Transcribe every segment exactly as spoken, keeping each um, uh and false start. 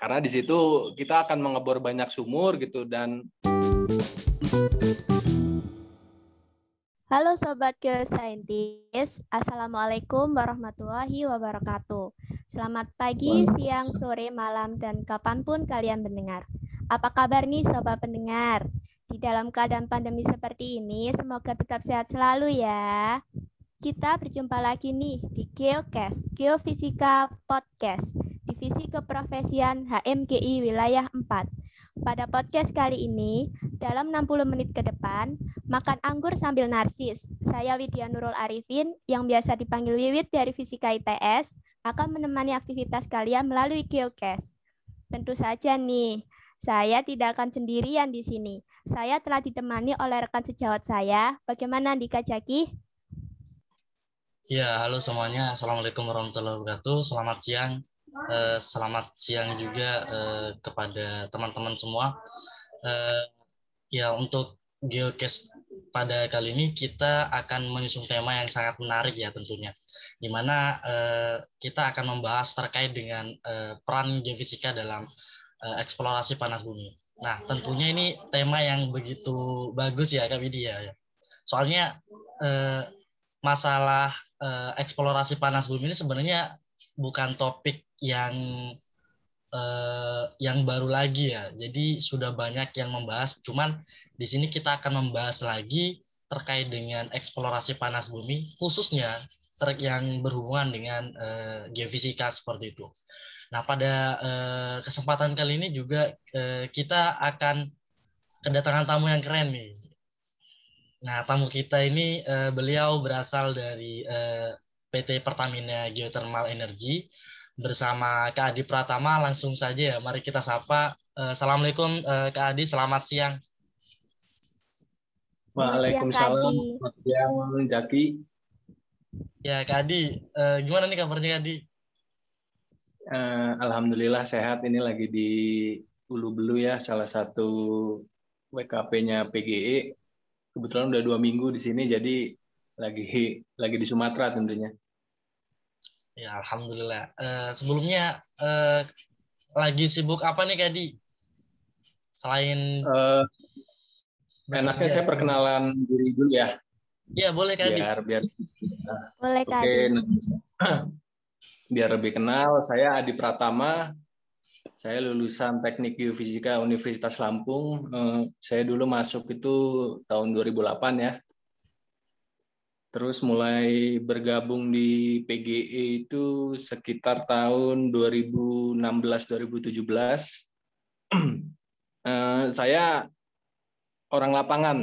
Karena di situ kita akan mengebor banyak sumur gitu dan halo Sobat Geoscientist, Assalamualaikum warahmatullahi wabarakatuh. Selamat pagi, siang, sore, malam, dan kapanpun kalian mendengar. Apa kabar nih Sobat pendengar? Di dalam keadaan pandemi seperti ini, semoga tetap sehat selalu ya. Kita berjumpa lagi nih di GeoCase, Geofisika Podcast. Divisi Keprofesian H M G I Wilayah empat. Pada podcast kali ini, dalam enam puluh menit ke depan, makan anggur sambil narsis. Saya Widyanurul Arifin, yang biasa dipanggil Wiwit dari Fisika I T S, akan menemani aktivitas kalian melalui GeoCase. Tentu saja nih, saya tidak akan sendirian di sini. Saya telah ditemani oleh rekan sejawat saya. Bagaimana Dika Jaki? Ya, halo semuanya. Assalamualaikum warahmatullahi wabarakatuh. Selamat siang. Uh, selamat siang juga uh, kepada teman-teman semua. Uh, ya, untuk GeoCase pada kali ini kita akan menyusun tema yang sangat menarik ya tentunya, di mana uh, kita akan membahas terkait dengan uh, peran geofisika dalam uh, eksplorasi panas bumi. Nah, tentunya ini tema yang begitu bagus ya Kak Widya. Soalnya uh, masalah uh, eksplorasi panas bumi ini sebenarnya bukan topik yang eh, yang baru lagi ya. Jadi sudah banyak yang membahas. Cuman di sini kita akan membahas lagi terkait dengan eksplorasi panas bumi, khususnya ter- yang berhubungan dengan eh, geofisika seperti itu. Nah pada eh, kesempatan kali ini juga eh, kita akan kedatangan tamu yang keren nih. Nah tamu kita ini eh, beliau berasal dari eh, P T Pertamina Geothermal Energy bersama Kak Adi Pratama. Langsung saja ya, mari kita sapa. Assalamualaikum Kak Adi, selamat siang. Waalaikumsalam, selamat siang Jaki. Ya Kak Adi, gimana nih kabarnya Kak Adi? Alhamdulillah sehat, ini lagi di Ulu Belu ya, salah satu W K P-nya P G E. Kebetulan udah dua minggu di sini, jadi lagi lagi di Sumatera tentunya. Ya alhamdulillah. Uh, sebelumnya uh, lagi sibuk apa nih Kak Di? Selain uh, enaknya saya perkenalan diri dulu ya. Iya boleh Kak Di. Biar biar. Boleh Kak Di. Biar lebih kenal, saya Adi Pratama. Saya lulusan Teknik Geofisika Universitas Lampung. Uh, saya dulu masuk itu tahun dua ribu delapan ya. Terus mulai bergabung di P G E itu sekitar tahun dua ribu enam belas dua ribu tujuh belas. eh, saya orang lapangan.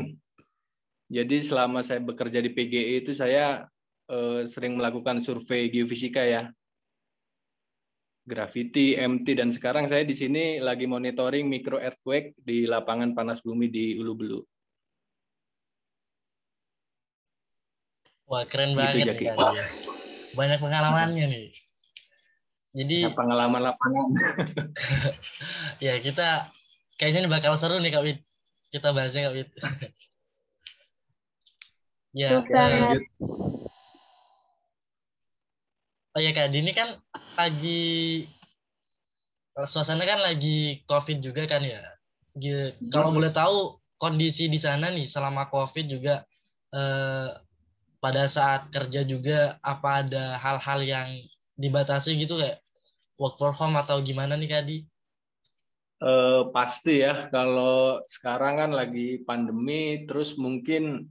Jadi selama saya bekerja di P G E itu saya eh, sering melakukan survei geofisika ya. Graviti, M T, dan sekarang saya di sini lagi monitoring micro earthquake di lapangan panas bumi di Ulu Belu. Wah keren banget gitu, ya, ya. Banyak pengalamannya nih. Jadi ya, pengalaman lapangan. Ya kita kayaknya ini bakal seru nih Kak Wid. Kita bahasnya Kak Wid. Ya. Lanjut. Oh ya Kak, ini kan lagi suasana kan lagi COVID juga kan ya. Kalau boleh tahu kondisi di sana nih selama COVID juga. Eh, Pada saat kerja juga, apa ada hal-hal yang dibatasi gitu kayak work from home atau gimana nih Kak Adi? E, pasti ya, kalau sekarang kan lagi pandemi, terus mungkin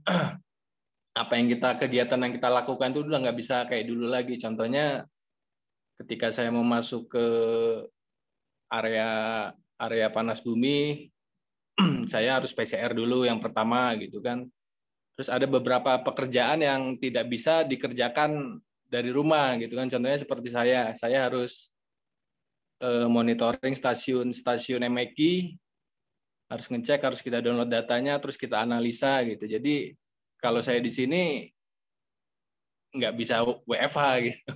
apa yang kita kegiatan yang kita lakukan itu udah nggak bisa kayak dulu lagi. Contohnya ketika saya mau masuk ke area area panas bumi, saya harus P C R dulu yang pertama gitu kan. Terus ada beberapa pekerjaan yang tidak bisa dikerjakan dari rumah gitu kan. Contohnya seperti saya, saya harus eh, monitoring stasiun-stasiun E M E Q I, harus ngecek, harus kita download datanya, terus kita analisa gitu. Jadi kalau saya di sini nggak bisa W F H gitu.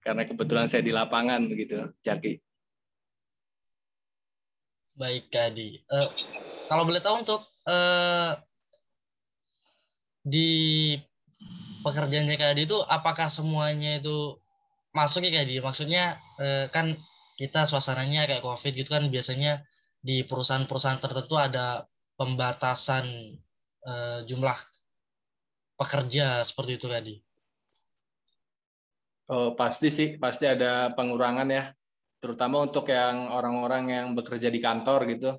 Karena kebetulan saya di lapangan begitu, Jaki. Baik, Kak Adi. Uh, kalau boleh tahu untuk uh... di pekerjaannya Kak Adi itu apakah semuanya itu masuk ya Kak Adi? Maksudnya kan kita suasananya kayak COVID gitu kan, biasanya di perusahaan-perusahaan tertentu ada pembatasan eh, jumlah pekerja seperti itu tadi. Oh, pasti sih, pasti ada pengurangan ya, terutama untuk yang orang-orang yang bekerja di kantor gitu.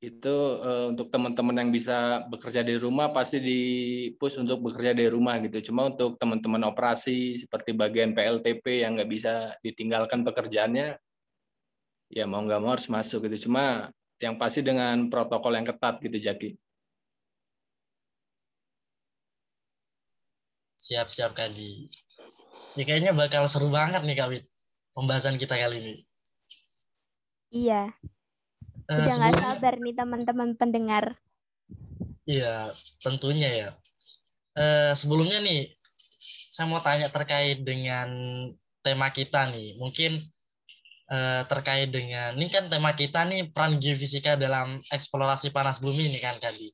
Itu eh, untuk teman-teman yang bisa bekerja di rumah pasti di-push untuk bekerja di rumah gitu. Cuma untuk teman-teman operasi seperti bagian P L T P yang nggak bisa ditinggalkan pekerjaannya, ya mau nggak mau harus masuk gitu. Cuma yang pasti dengan protokol yang ketat gitu, Jaki. Siap-siap, Kadi. Ini kayaknya bakal seru banget nih, Kawit, pembahasan kita kali ini. Iya. Udah uh, nggak sabar nih teman-teman pendengar. Iya, tentunya ya. Uh, sebelumnya nih, saya mau tanya terkait dengan tema kita nih. Mungkin uh, terkait dengan, ini kan tema kita nih peran geofisika dalam eksplorasi panas bumi ini kan, Kadi.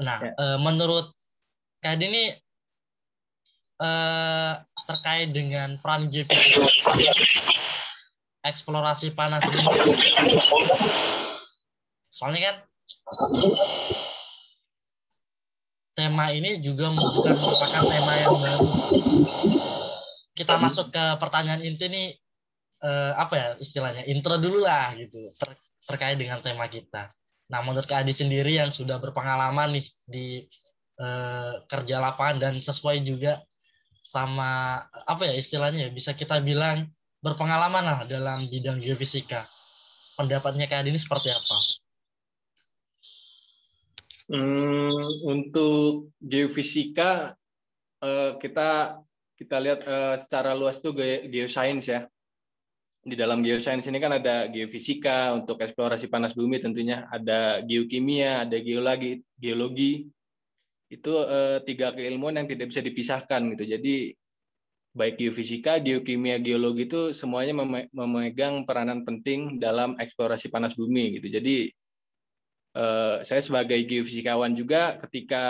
Nah, ya. uh, menurut Kadi nih, uh, terkait dengan peran geofisika eksplorasi panas bumi. Soalnya kan tema ini juga bukan merupakan tema yang baru. Kita masuk ke pertanyaan inti nih, eh, apa ya istilahnya, intro dulu lah gitu ter- terkait dengan tema kita. Nah, menurut Kak Adi sendiri yang sudah berpengalaman nih di eh, kerja lapangan dan sesuai juga sama apa ya istilahnya ya, bisa kita bilang berpengalaman lah dalam bidang geofisika. Pendapatnya Kak Adi ini seperti apa? Hmm, untuk geofisika kita kita lihat secara luas tuh geoscience ya. Di dalam geoscience ini kan ada geofisika untuk eksplorasi panas bumi tentunya, ada geokimia, ada geologi, geologi. Itu tiga keilmuan yang tidak bisa dipisahkan gitu. Jadi baik geofisika, geokimia, geologi itu semuanya memegang peranan penting dalam eksplorasi panas bumi gitu. Jadi eh, saya sebagai geofisikawan juga ketika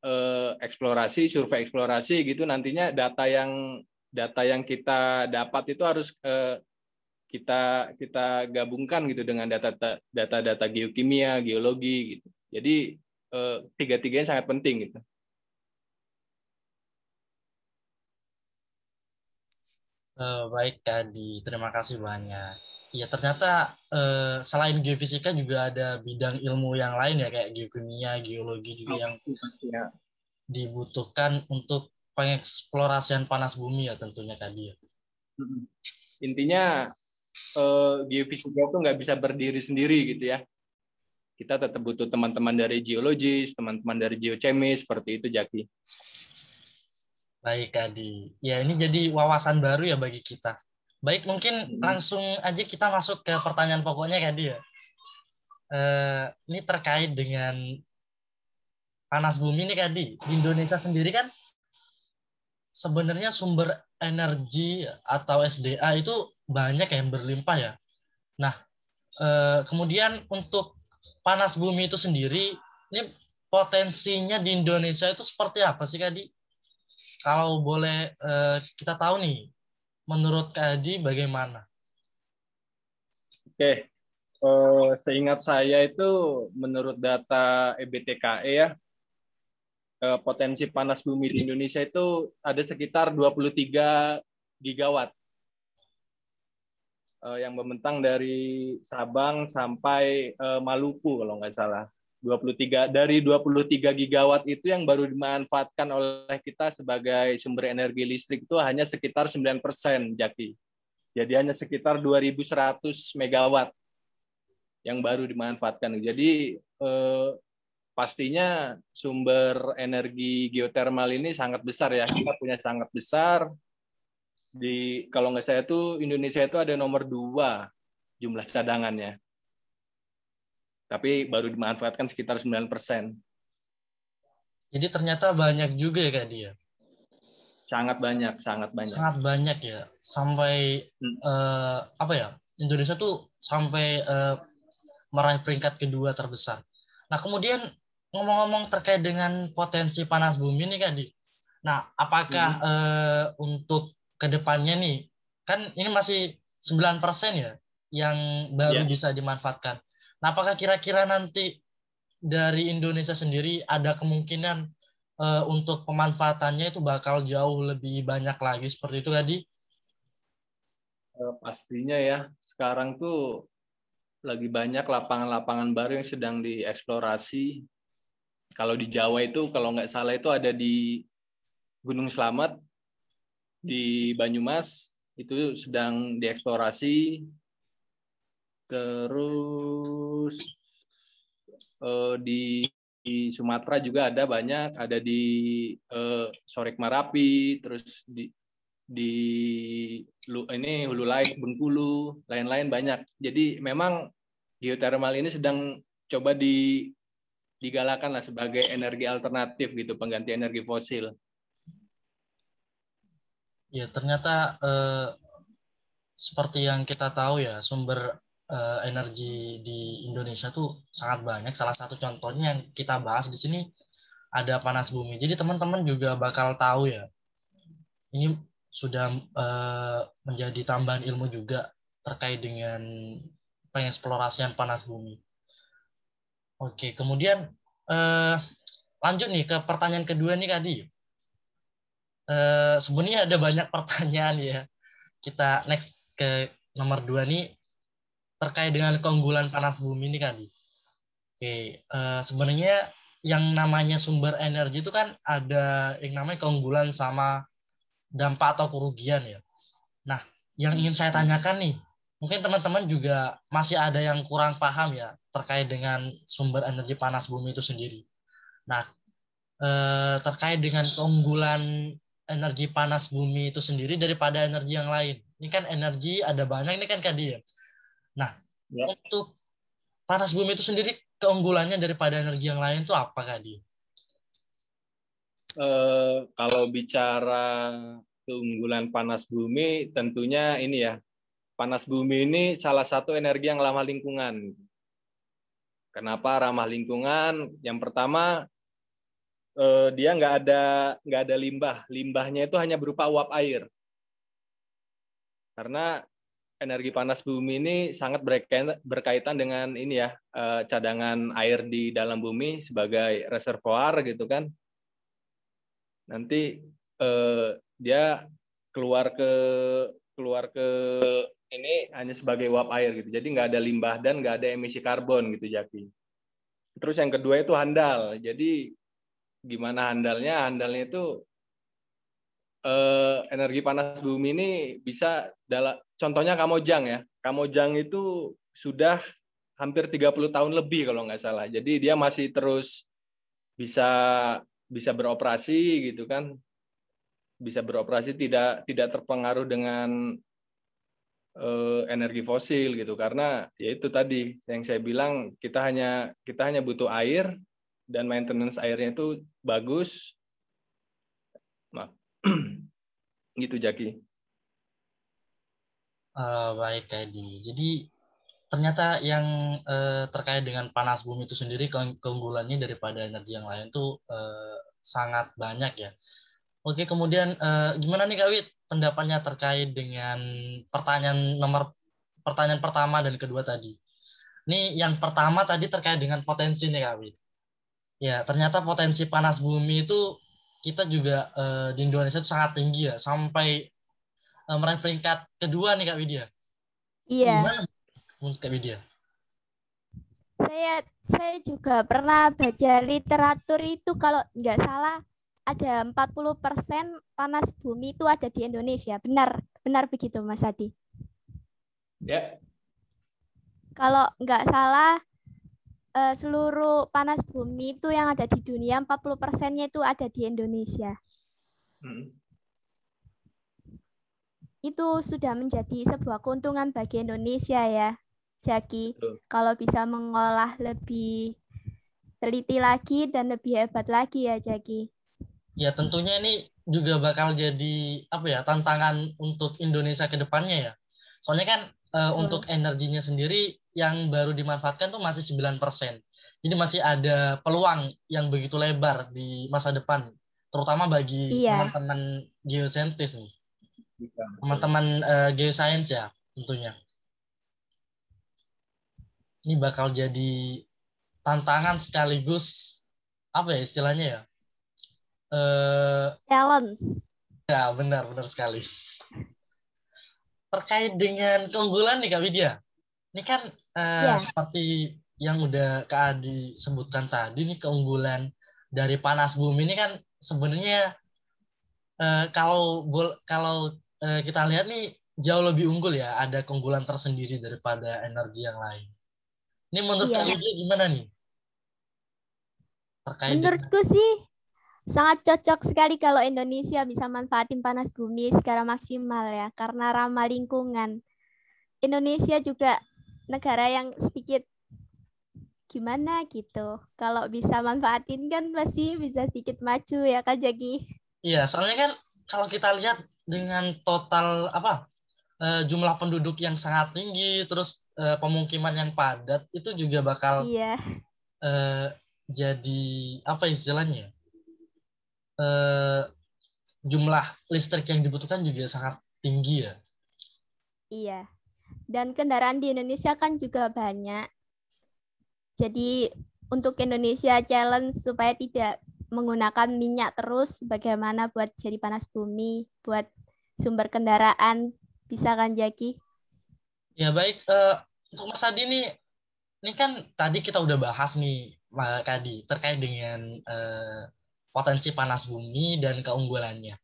eh, eksplorasi, survei eksplorasi gitu, nantinya data yang data yang kita dapat itu harus eh, kita kita gabungkan gitu dengan data data-data geokimia, geologi gitu. Jadi eh, tiga-tiganya sangat penting gitu. Uh, baik, Kadi. Terima kasih banyak. Ya, ternyata uh, selain geofisika juga ada bidang ilmu yang lain ya, kayak geokimia, geologi juga oh, yang ya. dibutuhkan untuk pengeksplorasian panas bumi ya tentunya, Kadi. Intinya uh, geofisika itu nggak bisa berdiri sendiri gitu ya. Kita tetap butuh teman-teman dari geologis, teman-teman dari geochemist, seperti itu, Jaki. Baik, Adi. Ya, ini jadi wawasan baru ya bagi kita. Baik, mungkin langsung aja kita masuk ke pertanyaan pokoknya, Adi ya. Eh, ini terkait dengan panas bumi nih, Adi. Di Indonesia sendiri kan sebenarnya sumber energi atau S D A itu banyak yang berlimpah ya. Nah, eh, kemudian untuk panas bumi itu sendiri, ini potensinya di Indonesia itu seperti apa sih, Adi? Kalau boleh eh, kita tahu nih, menurut Kak Adi bagaimana? Oke, eh, seingat saya itu menurut data E B T K E ya, eh, potensi panas bumi di Indonesia itu ada sekitar dua puluh tiga gigawatt. Eh, yang membentang dari Sabang sampai eh, Maluku kalau nggak salah. dua puluh tiga dari dua puluh tiga gigawatt itu yang baru dimanfaatkan oleh kita sebagai sumber energi listrik itu hanya sekitar sembilan persen, Jaki. Jadi hanya sekitar dua ribu seratus megawatt yang baru dimanfaatkan. Jadi eh, pastinya sumber energi geotermal ini sangat besar ya. Kita punya sangat besar. Di kalau nggak saya tuh Indonesia itu ada nomor dua jumlah cadangannya. Tapi baru dimanfaatkan sekitar sembilan persen. Jadi ternyata banyak juga ya, Kak Dia? Sangat banyak, sangat banyak. Sangat banyak ya, sampai hmm. eh, apa ya? Indonesia tuh sampai eh, meraih peringkat kedua terbesar. Nah, kemudian ngomong-ngomong terkait dengan potensi panas bumi nih, Kak Dia. Nah, apakah hmm. eh, untuk kedepannya nih, kan ini masih sembilan persen ya yang baru yeah. bisa dimanfaatkan. Nah, apakah kira-kira nanti dari Indonesia sendiri ada kemungkinan uh, untuk pemanfaatannya itu bakal jauh lebih banyak lagi seperti itu tadi? Uh, pastinya ya. Sekarang tuh lagi banyak lapangan-lapangan baru yang sedang dieksplorasi. Kalau di Jawa itu, kalau nggak salah itu ada di Gunung Slamet, di Banyumas, itu sedang dieksplorasi. Terus eh, di, di Sumatera juga ada banyak, ada di eh, Sorik Marapi, terus di, di ini Hulu Lais Bengkulu, lain-lain banyak. Jadi memang geotermal ini sedang coba di digalakan lah sebagai energi alternatif gitu, pengganti energi fosil. Ya, ternyata eh, seperti yang kita tahu ya, sumber eh, energi di Indonesia tuh sangat banyak. Salah satu contohnya yang kita bahas di sini ada panas bumi. Jadi teman-teman juga bakal tahu ya, ini sudah eh, menjadi tambahan ilmu juga terkait dengan pengeksplorasian panas bumi. Oke, kemudian eh, lanjut nih ke pertanyaan kedua nih tadi. Eh, sebenarnya ada banyak pertanyaan ya. Kita next ke nomor dua nih terkait dengan keunggulan panas bumi nih tadi. Oke, eh, sebenarnya yang namanya sumber energi itu kan ada yang namanya keunggulan sama dampak atau kerugian ya. Nah, yang ingin saya tanyakan nih, mungkin teman-teman juga masih ada yang kurang paham ya terkait dengan sumber energi panas bumi itu sendiri. Nah, eh, terkait dengan keunggulan energi panas bumi itu sendiri daripada energi yang lain. Ini kan energi ada banyak, ini kan tadi ya. Nah, ya. Untuk panas bumi itu sendiri keunggulannya daripada energi yang lain itu apa tadi? Eh, kalau bicara keunggulan panas bumi, tentunya ini ya. Panas bumi ini salah satu energi yang ramah lingkungan. Kenapa ramah lingkungan? Yang pertama, eh, dia nggak ada nggak ada limbah. Limbahnya itu hanya berupa uap air. Karena energi panas bumi ini sangat berkaitan dengan ini ya, eh, cadangan air di dalam bumi sebagai reservoir gitu kan. Nanti eh, dia keluar ke keluar ke ini hanya sebagai uap air gitu, jadi nggak ada limbah dan nggak ada emisi karbon gitu, Jaki. Terus yang kedua itu handal. Jadi gimana handalnya? Handalnya itu eh, energi panas bumi ini bisa dalam, contohnya Kamojang ya. Kamojang itu sudah hampir tiga puluh tahun lebih kalau nggak salah. Jadi dia masih terus bisa bisa beroperasi gitu kan, bisa beroperasi tidak tidak terpengaruh dengan energi fosil gitu, karena ya itu tadi yang saya bilang, kita hanya kita hanya butuh air dan maintenance airnya itu bagus. Nah, gitu Jaki. Uh, baik Adi. Jadi ternyata yang uh, terkait dengan panas bumi itu sendiri keunggulannya daripada energi yang lain tuh uh, sangat banyak ya. Oke, kemudian uh, gimana nih Kak Wit pendapatnya terkait dengan pertanyaan nomor pertanyaan pertama dan kedua tadi. Ini yang pertama tadi terkait dengan potensi nih Kak Wit. Ya, ternyata potensi panas bumi itu kita juga eh, di Indonesia itu sangat tinggi ya, sampai eh, meraih peringkat kedua nih Kak Widya. Iya. Gimana menurut Kak Widya? Saya saya juga pernah baca literatur itu, kalau nggak salah ada empat puluh persen panas bumi itu ada di Indonesia. Benar, benar begitu Mas Adi? Ya. Kalau nggak salah, seluruh panas bumi itu yang ada di dunia, empat puluh persennya itu ada di Indonesia. Hmm. Itu sudah menjadi sebuah keuntungan bagi Indonesia ya, Jaki. Betul. Kalau bisa mengolah lebih teliti lagi dan lebih hebat lagi ya, Jaki. Ya, tentunya ini juga bakal jadi apa ya, tantangan untuk Indonesia ke depannya ya. Soalnya kan e, hmm. untuk energinya sendiri yang baru dimanfaatkan tuh masih sembilan persen. Jadi masih ada peluang yang begitu lebar di masa depan, terutama bagi teman-teman geoscientist nih. Teman-teman e, geoscience ya, tentunya. Ini bakal jadi tantangan sekaligus apa ya istilahnya ya? Uh, Challenge. Ya, benar-benar sekali. Terkait dengan keunggulan nih Kak Widya, ini kan uh, yeah. seperti yang udah Kak Adi sebutkan tadi, nih keunggulan dari panas bumi ini kan sebenarnya uh, kalau kalau uh, kita lihat nih jauh lebih unggul ya, ada keunggulan tersendiri daripada energi yang lain. Ini menurut yeah. Kak Widya gimana nih? Terkait Menurutku dengan... sih sangat cocok sekali kalau Indonesia bisa manfaatin panas bumi secara maksimal ya, karena ramah lingkungan. Indonesia juga negara yang sedikit gimana gitu. Kalau bisa manfaatin kan pasti bisa sedikit maju ya Kak Jaki. Iya, soalnya kan kalau kita lihat dengan total apa e, jumlah penduduk yang sangat tinggi, terus e, pemukiman yang padat, itu juga bakal iya. e, jadi apa istilahnya? Uh, jumlah listrik yang dibutuhkan juga sangat tinggi ya. Iya. Dan kendaraan di Indonesia kan juga banyak. Jadi untuk Indonesia challenge supaya tidak menggunakan minyak terus, bagaimana buat jadi panas bumi, buat sumber kendaraan, bisa kan Jaki? Ya baik. Uh, untuk Mas Adi nih, ini kan tadi kita udah bahas nih Kak Adi terkait dengan uh, potensi panas bumi dan keunggulannya.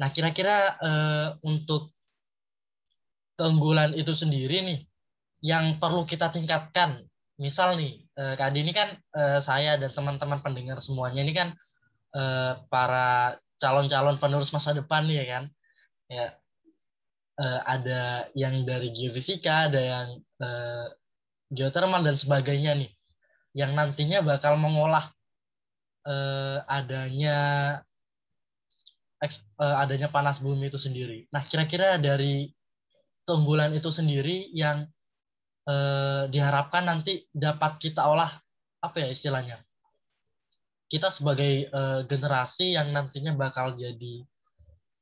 Nah, kira-kira eh, untuk keunggulan itu sendiri nih, yang perlu kita tingkatkan, misal nih, eh, Kak Adi ini kan eh, saya dan teman-teman pendengar semuanya ini kan eh, para calon-calon penerus masa depan ya kan, ya eh, ada yang dari geofisika, ada yang eh, geotermal dan sebagainya nih, yang nantinya bakal mengolah Uh, adanya uh, adanya panas bumi itu sendiri. Nah, kira-kira dari keunggulan itu sendiri yang uh, diharapkan nanti dapat kita olah apa ya istilahnya? Kita sebagai uh, generasi yang nantinya bakal jadi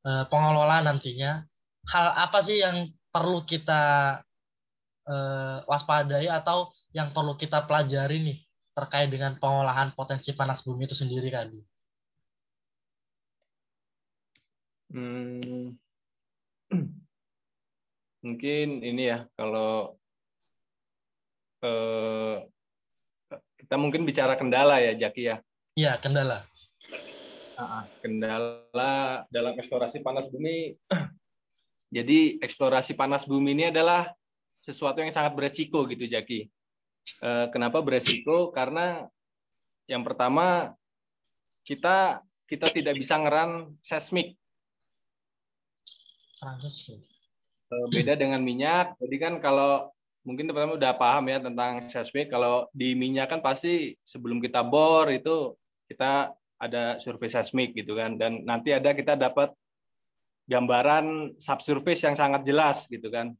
uh, pengelola nantinya, hal apa sih yang perlu kita uh, waspadai atau yang perlu kita pelajari nih? Terkait dengan pengolahan potensi panas bumi itu sendiri tadi. Hmm, mungkin ini ya kalau eh, kita mungkin bicara kendala ya Jaki ya. Iya kendala. Kendala dalam eksplorasi panas bumi. Jadi eksplorasi panas bumi ini adalah sesuatu yang sangat beresiko gitu Jaki. Kenapa beresiko? Karena yang pertama kita kita tidak bisa ngeran seismik. Beda dengan minyak. Jadi kan kalau mungkin teman-teman udah paham ya tentang seismik. Kalau di minyak kan pasti sebelum kita bor itu kita ada survei seismik gitu kan. Dan nanti ada kita dapat gambaran subsurface yang sangat jelas gitu kan.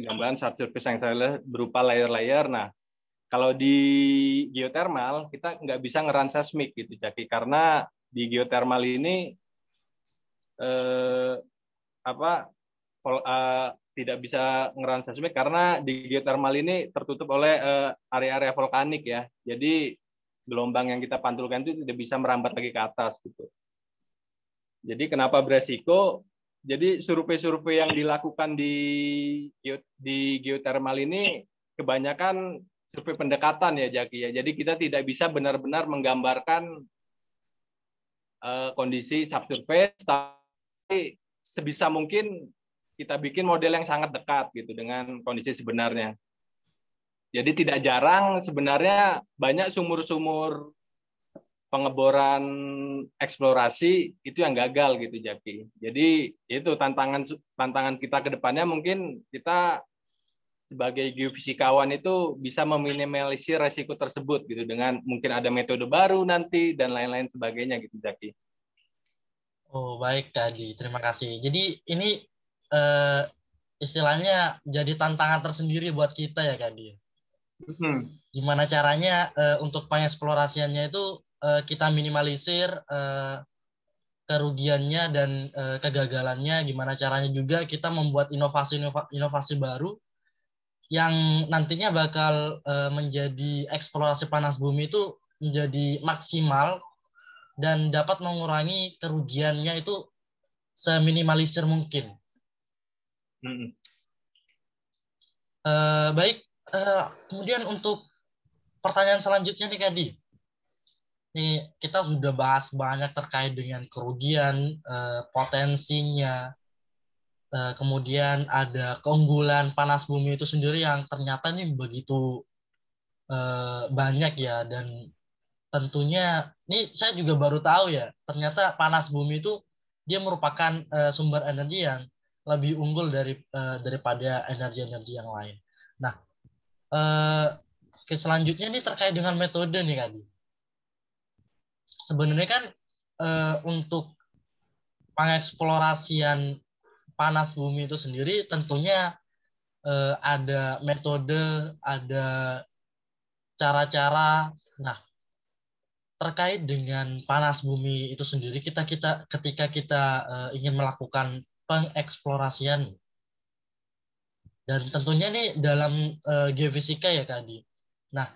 Gambaran subsurface yang saya berupa layer-layer. Nah, kalau di geotermal kita nggak bisa ngeran seismik gitu, Jaki, karena di geotermal ini eh, apa eh, tidak bisa ngeran seismik karena di geotermal ini tertutup oleh eh, area-area vulkanik ya. Jadi gelombang yang kita pantulkan itu tidak bisa merambat lagi ke atas gitu. Jadi kenapa beresiko? Jadi survei-survei yang dilakukan di di geotermal ini kebanyakan survei pendekatan ya Jaki ya. Jadi kita tidak bisa benar-benar menggambarkan uh, kondisi subsurface, tapi sebisa mungkin kita bikin model yang sangat dekat gitu dengan kondisi sebenarnya. Jadi tidak jarang sebenarnya banyak sumur-sumur pengeboran eksplorasi itu yang gagal gitu Jaki. Jadi itu tantangan tantangan kita ke depannya, mungkin kita sebagai geofisikawan itu bisa meminimalisir resiko tersebut gitu dengan mungkin ada metode baru nanti dan lain-lain sebagainya gitu Jaki. Oh baik Kak Adi, terima kasih. Jadi ini eh, istilahnya jadi tantangan tersendiri buat kita ya Kak Adi. Hmm. Gimana caranya eh, untuk pengeksplorasiannya itu kita minimalisir eh, kerugiannya dan eh, kegagalannya, gimana caranya juga kita membuat inovasi-inovasi baru yang nantinya bakal eh, menjadi eksplorasi panas bumi itu menjadi maksimal dan dapat mengurangi kerugiannya itu seminimalisir mungkin. Mm-hmm. eh, baik, eh, kemudian untuk pertanyaan selanjutnya nih Kak Di. Nih, kita sudah bahas banyak terkait dengan kerugian, eh, potensinya, eh, kemudian ada keunggulan panas bumi itu sendiri yang ternyata ini begitu eh, banyak ya, dan tentunya, ini saya juga baru tahu ya, ternyata panas bumi itu dia merupakan eh, sumber energi yang lebih unggul dari eh, daripada energi-energi yang lain. Nah, eh, selanjutnya ini terkait dengan metode nih Kak Di. Sebenarnya kan e, untuk pengeksplorasian panas bumi itu sendiri tentunya e, ada metode, ada cara-cara. Nah, terkait dengan panas bumi itu sendiri, kita kita ketika kita e, ingin melakukan pengeksplorasian, dan tentunya nih dalam e, geofisika ya Kak Adi. Nah,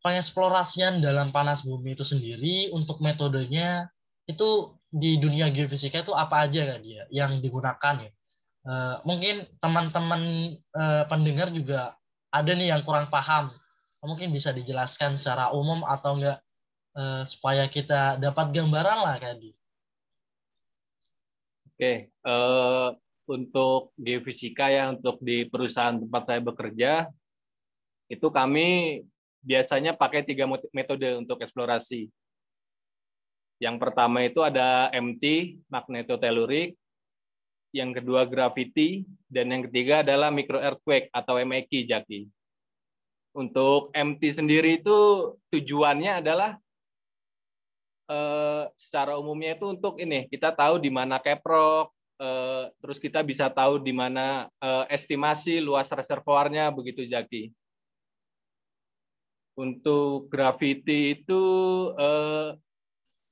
pengeksplorasian dalam panas bumi itu sendiri untuk metodenya itu di dunia geofisika itu apa aja kan dia yang digunakan ya? E, mungkin teman-teman e, pendengar juga ada nih yang kurang paham, mungkin bisa dijelaskan secara umum atau enggak e, supaya kita dapat gambaran lah kan dia. Oke, e, untuk geofisika ya, untuk di perusahaan tempat saya bekerja itu kami biasanya pakai tiga metode untuk eksplorasi. Yang pertama itu ada M T, magnetotelurik, yang kedua gravity, dan yang ketiga adalah micro earthquake atau E M E Q, Jaki. Untuk M T sendiri itu tujuannya adalah eh, secara umumnya itu untuk ini, kita tahu di mana keprok, eh, terus kita bisa tahu di mana eh, estimasi luas reservoirnya, begitu Jaki. Untuk gravity itu eh,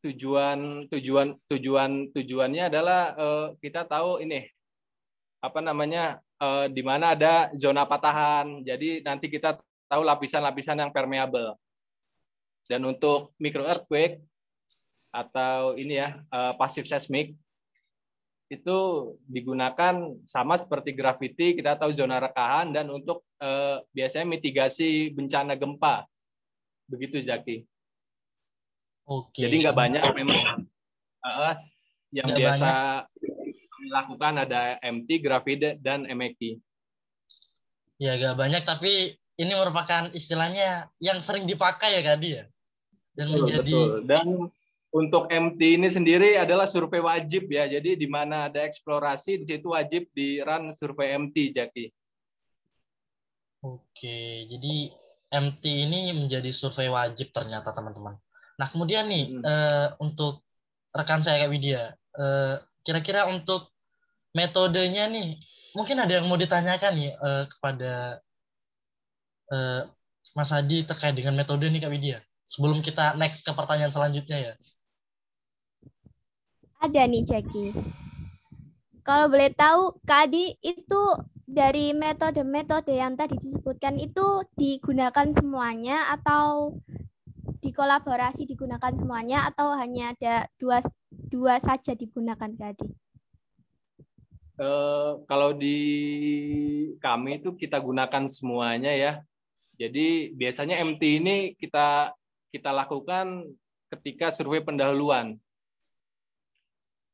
tujuan tujuan tujuan tujuannya adalah eh, kita tahu ini apa namanya eh, di mana ada zona patahan. Jadi nanti kita tahu lapisan-lapisan yang permeabel. Dan untuk micro earthquake atau ini ya eh, pasif seismik itu digunakan sama seperti gravity, kita tahu zona rekahan, dan untuk eh, biasanya mitigasi bencana gempa. Begitu Jaki. Oke. Jadi nggak banyak memang uh, yang gak biasa dilakukan ada M T, Gravity, dan M E Q. Ya nggak banyak, tapi ini merupakan istilahnya yang sering dipakai ya Kak Di ya. Dan betul, menjadi betul. Dan untuk M T ini sendiri adalah survei wajib ya. Jadi di mana ada eksplorasi di situ wajib di run survei M T, Jaki. Oke, jadi M T ini menjadi survei wajib ternyata teman-teman. Nah, kemudian nih hmm. eh, untuk rekan saya Kak Widya, eh, kira-kira untuk metodenya nih mungkin ada yang mau ditanyakan nih eh, kepada eh, Mas Adi terkait dengan metode nih Kak Widya. Sebelum kita next ke pertanyaan selanjutnya ya. Ada nih Jaki. Kalau boleh tahu Kak Adi, itu dari metode-metode yang tadi disebutkan itu digunakan semuanya atau dikolaborasi digunakan semuanya atau hanya ada dua dua saja digunakan Kak Adi? Uh, kalau di kami itu kita gunakan semuanya ya. Jadi biasanya M T ini kita kita lakukan ketika survei pendahuluan.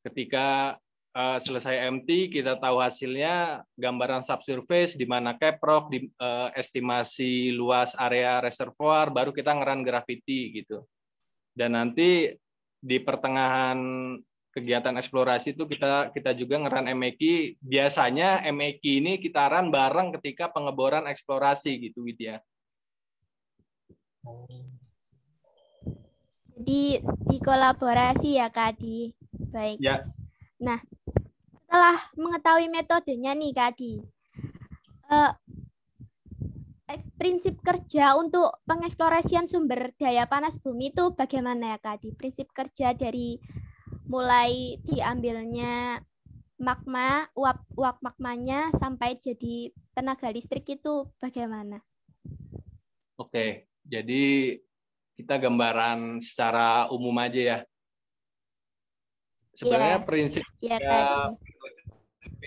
Ketika uh, selesai M T, kita tahu hasilnya, gambaran subsurface, di mana keprok, di, uh, estimasi luas area reservoir, baru kita ngeran gravity gitu. Dan nanti di pertengahan kegiatan eksplorasi itu kita kita juga ngeran M E Q. Biasanya M E Q ini kita ran bareng ketika pengeboran eksplorasi gitu, gitu ya. Di dikolaborasi ya Kak Adi. Baik. Ya. Nah, setelah mengetahui metodenya nih Kak Adi, eh, prinsip kerja untuk pengeksplorasian sumber daya panas bumi itu bagaimana ya Kak Adi? Prinsip kerja dari mulai diambilnya magma, uap-uap magmanya sampai jadi tenaga listrik itu bagaimana? Oke, jadi kita gambaran secara umum aja ya. Sebenarnya yeah. prinsip yeah, ya,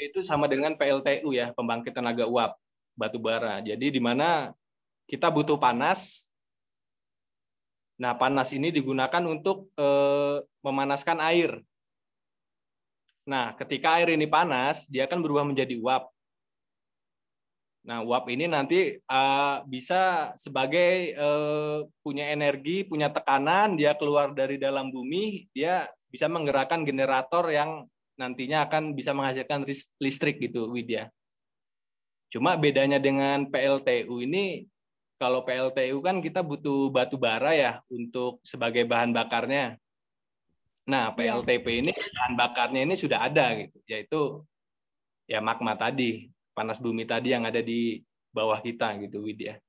itu sama dengan P L T U ya, pembangkit tenaga uap batu bara. Jadi di mana kita butuh panas. Nah, panas ini digunakan untuk eh, memanaskan air. Nah, ketika air ini panas, dia akan berubah menjadi uap. Nah, uap ini nanti uh, bisa sebagai uh, punya energi, punya tekanan, dia keluar dari dalam bumi, dia bisa menggerakkan generator yang nantinya akan bisa menghasilkan listrik gitu, Widya. Cuma bedanya dengan P L T U ini, kalau P L T U kan kita butuh batu bara ya untuk sebagai bahan bakarnya. Nah, P L T P ini bahan bakarnya ini sudah ada gitu, yaitu ya magma tadi. Panas bumi tadi yang ada di bawah kita gitu, Widya.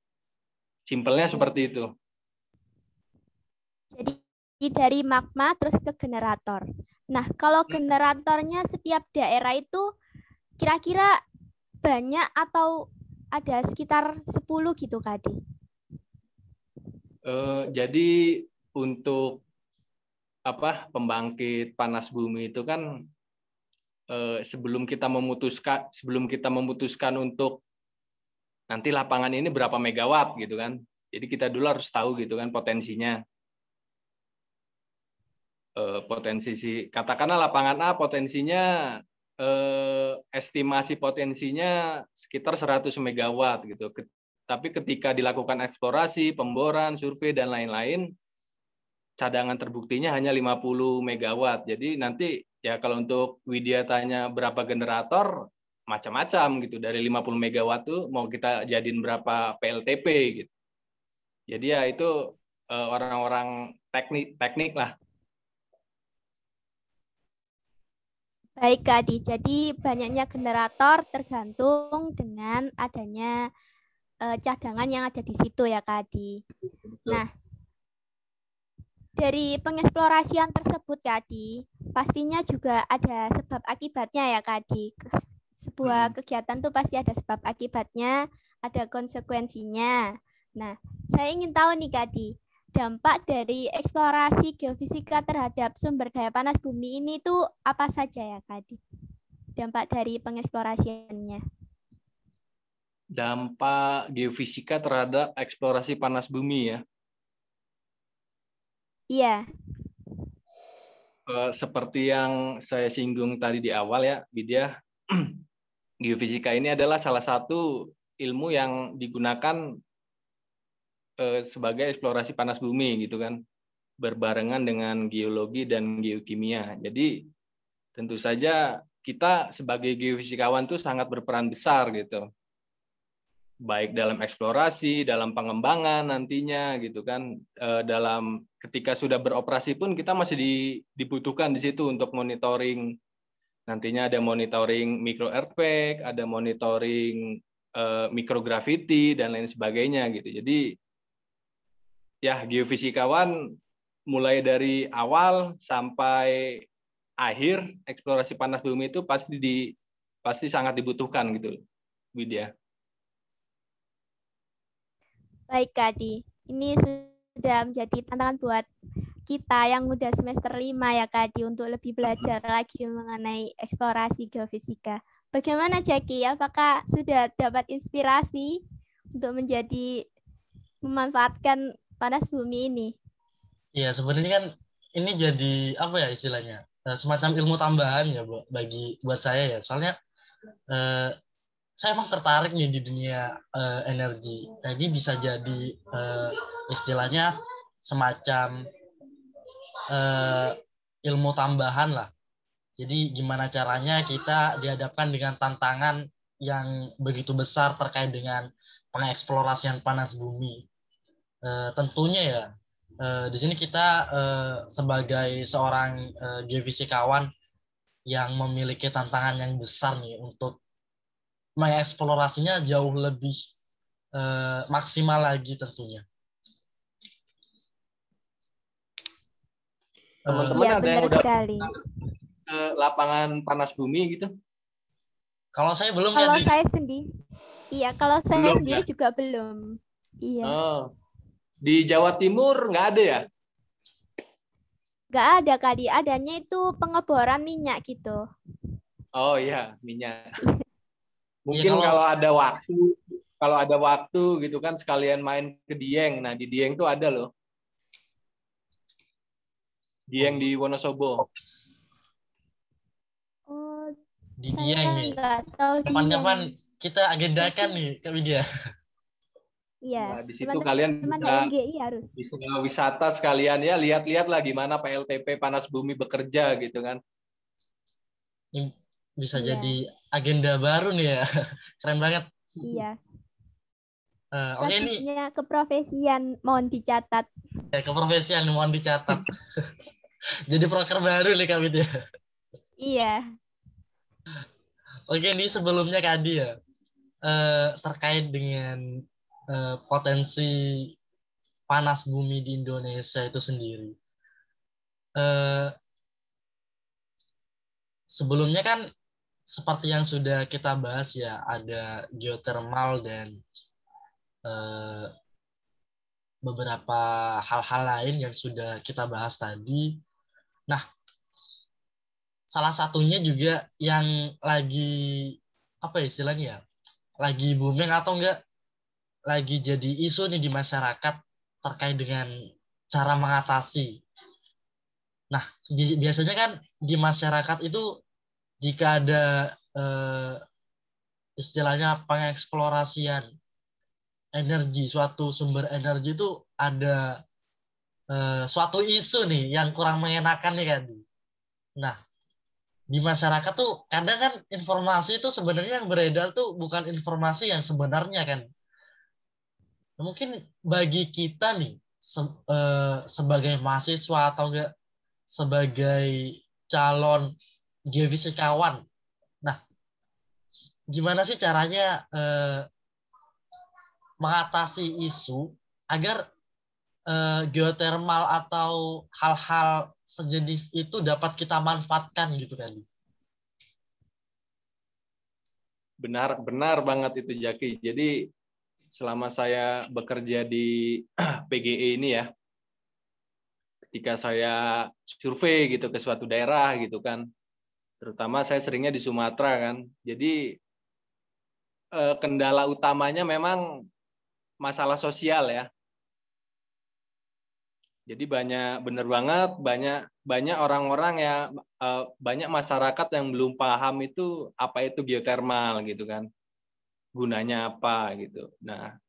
Simpelnya seperti itu. Jadi dari magma terus ke generator. Nah, kalau generatornya setiap daerah itu kira-kira banyak atau ada sekitar sepuluh gitu, Kadi? Eh, jadi untuk apa pembangkit panas bumi itu kan sebelum kita memutuskan sebelum kita memutuskan untuk nanti lapangan ini berapa megawatt gitu kan, jadi kita dulu harus tahu gitu kan potensinya, potensi si katakanlah lapangan A potensinya eh, estimasi potensinya sekitar seratus megawatt gitu, tapi ketika dilakukan eksplorasi, pemboran, survei dan lain-lain cadangan terbuktinya hanya lima puluh megawatt. Jadi nanti ya kalau untuk Widya tanya berapa generator, macam-macam gitu. Dari lima puluh megawatt tuh mau kita jadiin berapa P L T P gitu. Jadi ya itu orang-orang teknik-teknik lah. Baik, Kadi. Jadi banyaknya generator tergantung dengan adanya cadangan yang ada di situ ya, Kadi. Nah, dari pengeksplorasian tersebut, Kadi, pastinya juga ada sebab akibatnya ya, Kadi. Sebuah kegiatan tuh pasti ada sebab akibatnya, ada konsekuensinya. Nah, saya ingin tahu nih, Kadi, dampak dari eksplorasi geofisika terhadap sumber daya panas bumi ini tuh apa saja ya, Kadi? Dampak dari pengeksplorasiannya. Dampak geofisika terhadap eksplorasi panas bumi ya? Iya. Seperti yang saya singgung tadi di awal ya, Widya, geofisika ini adalah salah satu ilmu yang digunakan sebagai eksplorasi panas bumi gitu kan, berbarengan dengan geologi dan geokimia. Jadi tentu saja kita sebagai geofisikawan tuh sangat berperan besar gitu, baik dalam eksplorasi, dalam pengembangan nantinya gitu kan, e, dalam ketika sudah beroperasi pun kita masih di, dibutuhkan di situ untuk monitoring. Nantinya ada monitoring micro earthquake, ada monitoring e, microgravity dan lain sebagainya gitu. Jadi ya geofisikawan mulai dari awal sampai akhir eksplorasi panas bumi itu pasti di pasti sangat dibutuhkan gitu, Widya. Baik, Kadi. Ini sudah menjadi tantangan buat kita yang udah semester lima ya, Kadi, untuk lebih belajar lagi mengenai eksplorasi geofisika. Bagaimana, Jaki? Apakah sudah dapat inspirasi untuk menjadi memanfaatkan panas bumi ini? Iya, sebenarnya kan ini jadi apa ya istilahnya? Semacam ilmu tambahan ya, Bu, bagi buat saya ya. Soalnya eh, saya emang tertarik nih di dunia uh, energi. Jadi bisa jadi uh, istilahnya semacam uh, ilmu tambahan lah. Jadi gimana caranya kita dihadapkan dengan tantangan yang begitu besar terkait dengan pengeksplorasian panas bumi. Uh, tentunya ya, uh, di sini kita uh, sebagai seorang uh, geofisikawan yang memiliki tantangan yang besar nih untuk mengeksplorasinya jauh lebih eh, maksimal lagi tentunya. Teman-teman ya, ada yang udah ke lapangan panas bumi gitu? Kalau saya belum. Kalau ya, saya sendiri, iya. Kalau saya belum, sendiri ya? Juga belum. Iya. Oh. Di Jawa Timur nggak ada ya? Nggak ada kali. Adanya itu pengeboran minyak gitu. Oh iya, minyak. Mungkin ya, kalau ada waktu, kalau ada waktu gitu kan sekalian main ke Dieng. Nah di Dieng tuh ada loh. Dieng di Wonosobo. Oh, di Dieng nih. Kapan-kapan kita agendakan nih ke Widya. Iya. Nah, di situ kalian bisa, bisa wisata sekalian ya, lihat-lihat lah gimana P L T P panas bumi bekerja gitu kan. Bisa ya. Jadi agenda baru nih ya. Keren banget. Iya. Uh, Oke okay, nih. Keprofesian mohon dicatat. Ya, keprofesian mohon dicatat. Jadi proker baru nih kami dia. Iya. Oke okay, nih sebelumnya Kak Adi ya uh, terkait dengan uh, potensi panas bumi di Indonesia itu sendiri. Uh, sebelumnya kan seperti yang sudah kita bahas ya ada geotermal dan Uh, beberapa hal-hal lain yang sudah kita bahas tadi. Nah, salah satunya juga yang lagi apa istilahnya, lagi booming atau enggak, lagi jadi isu nih di masyarakat terkait dengan cara mengatasi. Nah, biasanya kan di masyarakat itu jika ada uh, istilahnya pengeksplorasian energi, suatu sumber energi itu ada eh, suatu isu nih yang kurang mengenakan nih kan. Nah, di masyarakat tuh kadang kan informasi itu sebenarnya yang beredar tuh bukan informasi yang sebenarnya kan. Mungkin bagi kita nih se eh, sebagai mahasiswa atau enggak sebagai calon geofisikawan. Nah, gimana sih caranya eh, mengatasi isu agar uh, geotermal atau hal-hal sejenis itu dapat kita manfaatkan gitu kan? Benar, benar banget itu Jaki. Jadi selama saya bekerja di P G E ini ya, ketika saya survei gitu ke suatu daerah gitu kan, terutama saya seringnya di Sumatera kan. Jadi uh, kendala utamanya memang masalah sosial ya. Jadi banyak, bener banget, banyak banyak orang-orang ya, banyak masyarakat yang belum paham itu apa itu geotermal gitu kan, gunanya apa gitu. Nah,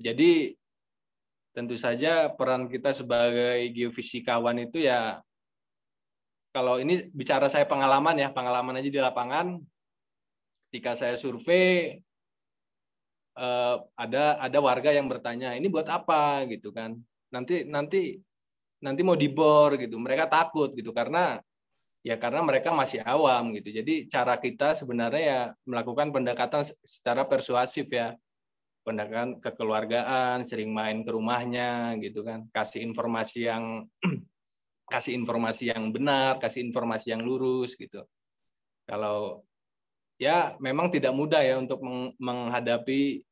jadi tentu saja peran kita sebagai geofisikawan itu ya, kalau ini bicara saya pengalaman ya, pengalaman aja di lapangan, ketika saya survei, Uh, ada ada warga yang bertanya ini buat apa gitu kan, nanti nanti nanti mau dibor gitu, mereka takut gitu karena ya karena mereka masih awam gitu. Jadi cara kita sebenarnya ya melakukan pendekatan secara persuasif ya, pendekatan kekeluargaan, sering main ke rumahnya gitu kan, kasih informasi yang kasih informasi yang benar, kasih informasi yang lurus gitu. Kalau ya memang tidak mudah ya untuk menghadapi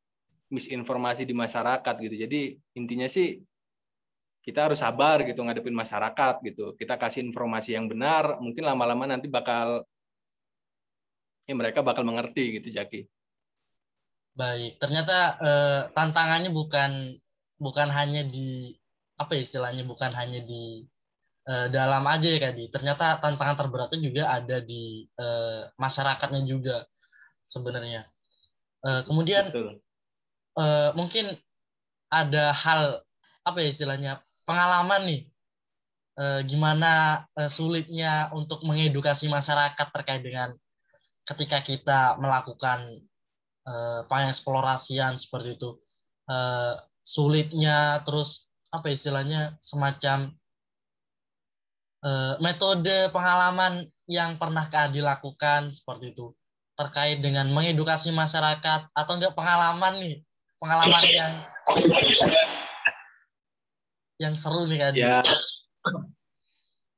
misinformasi di masyarakat gitu. Jadi intinya sih kita harus sabar gitu ngadepin masyarakat gitu. Kita kasih informasi yang benar, mungkin lama-lama nanti bakal ya mereka bakal mengerti gitu Jaki. Baik, ternyata eh, tantangannya bukan bukan hanya di apa istilahnya bukan hanya di dalam aja ya Kak Di. Ternyata tantangan terberatnya juga ada di uh, masyarakatnya juga sebenarnya. Uh, kemudian uh, mungkin ada hal apa ya istilahnya pengalaman nih uh, gimana uh, sulitnya untuk mengedukasi masyarakat terkait dengan ketika kita melakukan uh, pengeksplorasian seperti itu, uh, sulitnya terus apa istilahnya semacam metode pengalaman yang pernah Kak Adi lakukan seperti itu terkait dengan mengedukasi masyarakat atau enggak pengalaman nih pengalaman yang yang seru nih Kak Adi ya.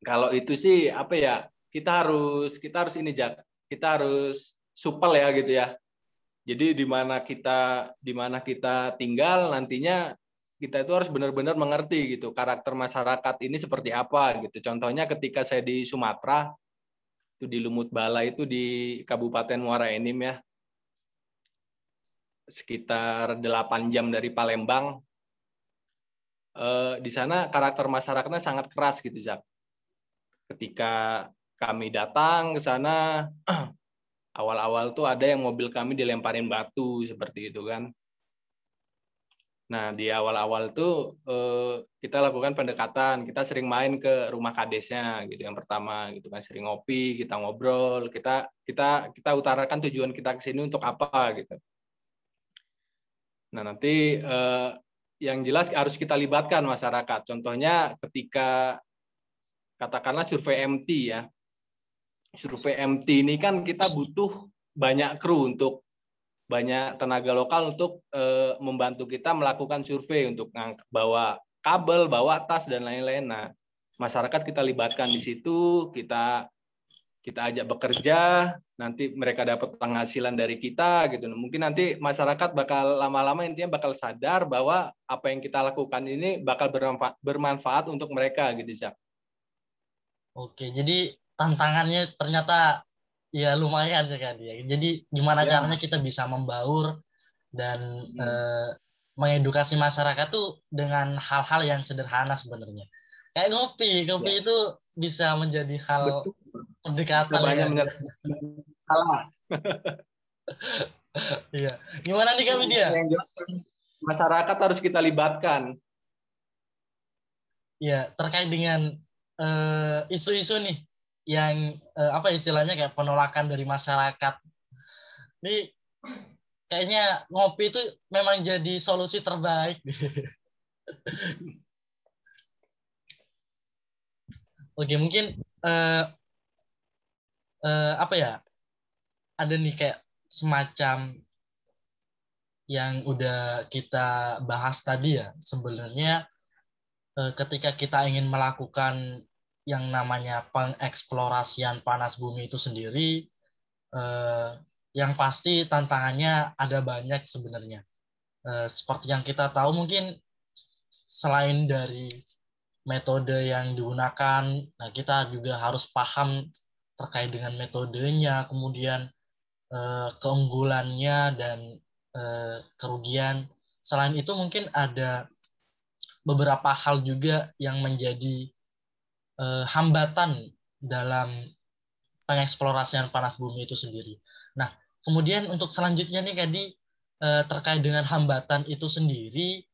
Kalau itu sih apa ya, kita harus kita harus ini Jak, kita harus supel ya gitu ya. Jadi di mana kita di mana kita tinggal nantinya kita itu harus benar-benar mengerti gitu karakter masyarakat ini seperti apa gitu. Contohnya ketika saya di Sumatera itu di Lumut Balai itu di Kabupaten Muara Enim ya. Sekitar delapan jam dari Palembang. Eh, di sana karakter masyarakatnya sangat keras gitu, Jak. Ketika kami datang ke sana awal-awal tuh ada yang mobil kami dilemparin batu seperti itu kan. Nah di awal-awal tuh eh, kita lakukan pendekatan, kita sering main ke rumah kadesnya gitu yang pertama gitu kan, sering ngopi, kita ngobrol, kita kita kita utarakan tujuan kita kesini untuk apa gitu. Nah nanti eh, yang jelas harus kita libatkan masyarakat. Contohnya ketika katakanlah survei M T ya. Survei M T ini kan kita butuh banyak kru untuk banyak tenaga lokal untuk e, membantu kita melakukan survei untuk bawa kabel, bawa tas dan lain-lain. Nah, masyarakat kita libatkan di situ, kita kita ajak bekerja, nanti mereka dapat penghasilan dari kita gitu. Mungkin nanti masyarakat bakal lama-lama intinya bakal sadar bahwa apa yang kita lakukan ini bakal bermanfaat, bermanfaat untuk mereka gitu, Cak. Oke, jadi tantangannya ternyata ya lumayan sekali. Jadi gimana ya. Caranya kita bisa membaur dan hmm. eh, mengedukasi masyarakat tuh dengan hal-hal yang sederhana sebenarnya. Kayak ngopi, ngopi ya. Itu bisa menjadi hal pendekatan. Ya. Iya. Gimana nih kami dia? Masyarakat harus kita libatkan. Ya terkait dengan eh, isu-isu nih. Yang eh, apa istilahnya kayak penolakan dari masyarakat. Ini kayaknya ngopi itu memang jadi solusi terbaik. Oke, mungkin eh, eh, apa ya? Ada nih kayak semacam yang udah kita bahas tadi ya. Sebenarnya eh, ketika kita ingin melakukan yang namanya pengeksplorasian panas bumi itu sendiri, eh, yang pasti tantangannya ada banyak sebenarnya. Eh, seperti yang kita tahu mungkin selain dari metode yang digunakan, nah kita juga harus paham terkait dengan metodenya, kemudian eh, keunggulannya dan eh, kerugian. Selain itu mungkin ada beberapa hal juga yang menjadi Eh, hambatan dalam pengeksplorasian panas bumi itu sendiri. Nah, kemudian untuk selanjutnya nih tadi eh, terkait dengan hambatan itu sendiri,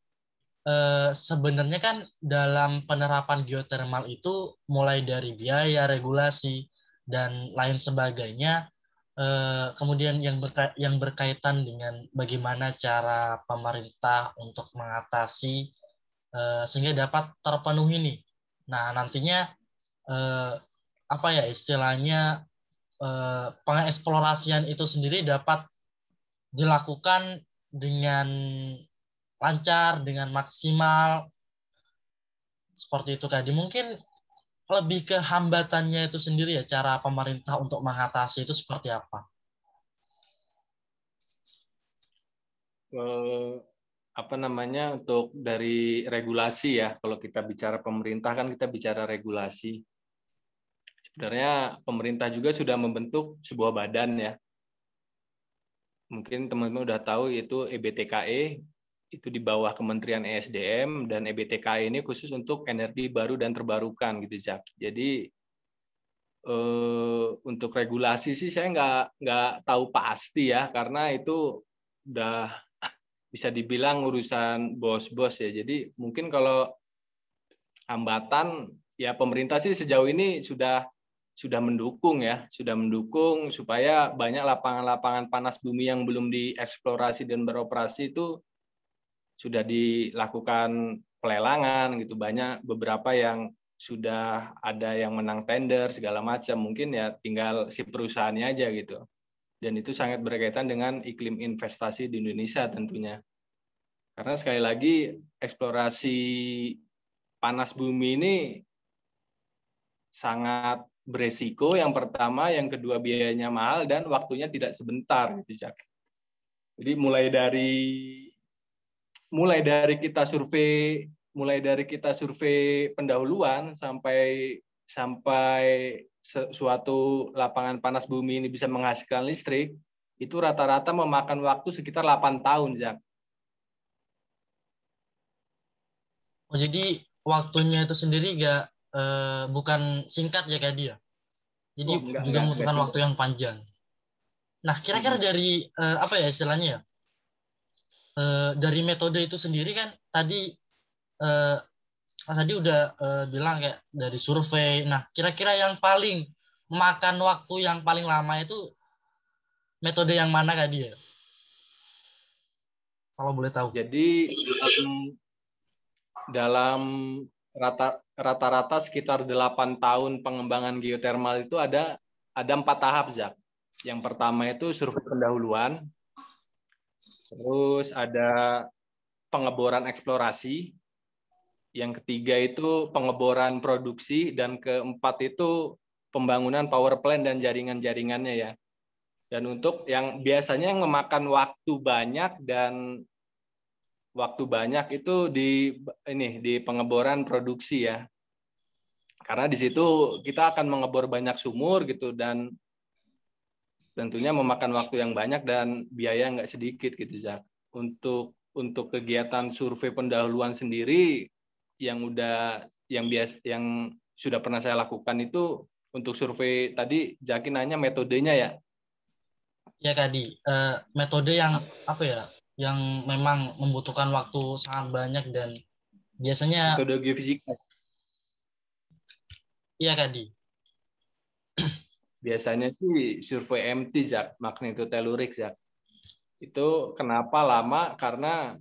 eh, sebenarnya kan dalam penerapan geotermal itu mulai dari biaya, regulasi dan lain sebagainya. Eh, kemudian yang berka- yang berkaitan dengan bagaimana cara pemerintah untuk mengatasi eh, sehingga dapat terpenuhi nih. Nah, nantinya eh, apa ya istilahnya eh, pengeksplorasian itu sendiri dapat dilakukan dengan lancar, dengan maksimal. Seperti itu tadi. Mungkin lebih ke hambatannya itu sendiri ya, cara pemerintah untuk mengatasi itu seperti apa? Well... apa namanya untuk dari regulasi ya, kalau kita bicara pemerintah kan kita bicara regulasi. Sebenarnya pemerintah juga sudah membentuk sebuah badan ya, mungkin teman-teman udah tahu itu E B T K E, itu di bawah Kementerian E S D M, dan E B T K E ini khusus untuk energi baru dan terbarukan gitu Jak. Jadi eh, untuk regulasi sih saya nggak nggak tahu pasti ya, karena itu udah bisa dibilang urusan bos-bos ya. Jadi mungkin kalau hambatan ya pemerintah sih sejauh ini sudah sudah mendukung ya, sudah mendukung supaya banyak lapangan-lapangan panas bumi yang belum dieksplorasi dan beroperasi itu sudah dilakukan pelelangan gitu. Banyak beberapa yang sudah ada yang menang tender segala macam, mungkin ya tinggal si perusahaannya aja gitu. Dan itu sangat berkaitan dengan iklim investasi di Indonesia tentunya. Karena sekali lagi eksplorasi panas bumi ini sangat beresiko yang pertama, yang kedua biayanya mahal dan waktunya tidak sebentar gitu, Jack. Jadi mulai dari mulai dari kita survei mulai dari kita survei pendahuluan sampai sampai suatu lapangan panas bumi ini bisa menghasilkan listrik, itu rata-rata memakan waktu sekitar delapan tahun, Jack. Oh, jadi waktunya itu sendiri gak, e, bukan singkat ya kayak dia. Jadi oh, enggak, juga enggak, membutuhkan enggak, waktu enggak. yang panjang. Nah, kira-kira dari e, apa ya istilahnya ya? E, dari metode itu sendiri kan tadi e, Mas Adi udah e, bilang kayak dari survei. Nah, kira-kira yang paling makan waktu yang paling lama itu metode yang mana kak dia? Kalau boleh tahu. Jadi dalam rata-rata sekitar delapan tahun pengembangan geotermal itu ada ada empat tahap, Zak. Yang pertama itu survei pendahuluan, terus ada pengeboran eksplorasi, yang ketiga itu pengeboran produksi, dan keempat itu pembangunan power plant dan jaringan-jaringannya ya. Dan untuk yang biasanya yang memakan waktu banyak dan waktu banyak itu di ini di pengeboran produksi ya, karena di situ kita akan mengebor banyak sumur gitu dan tentunya memakan waktu yang banyak dan biaya nggak sedikit gitu, Zak. Untuk untuk kegiatan survei pendahuluan sendiri yang udah yang biasa yang sudah pernah saya lakukan itu untuk survei tadi Jaki nanya metodenya ya? Ya tadi uh, metode yang apa ya? Yang memang membutuhkan waktu sangat banyak dan biasanya metode geofisika. Iya, Kak Di. Biasanya sih survei M T, Zak, magnetotelurik, Zak. Itu kenapa lama? Karena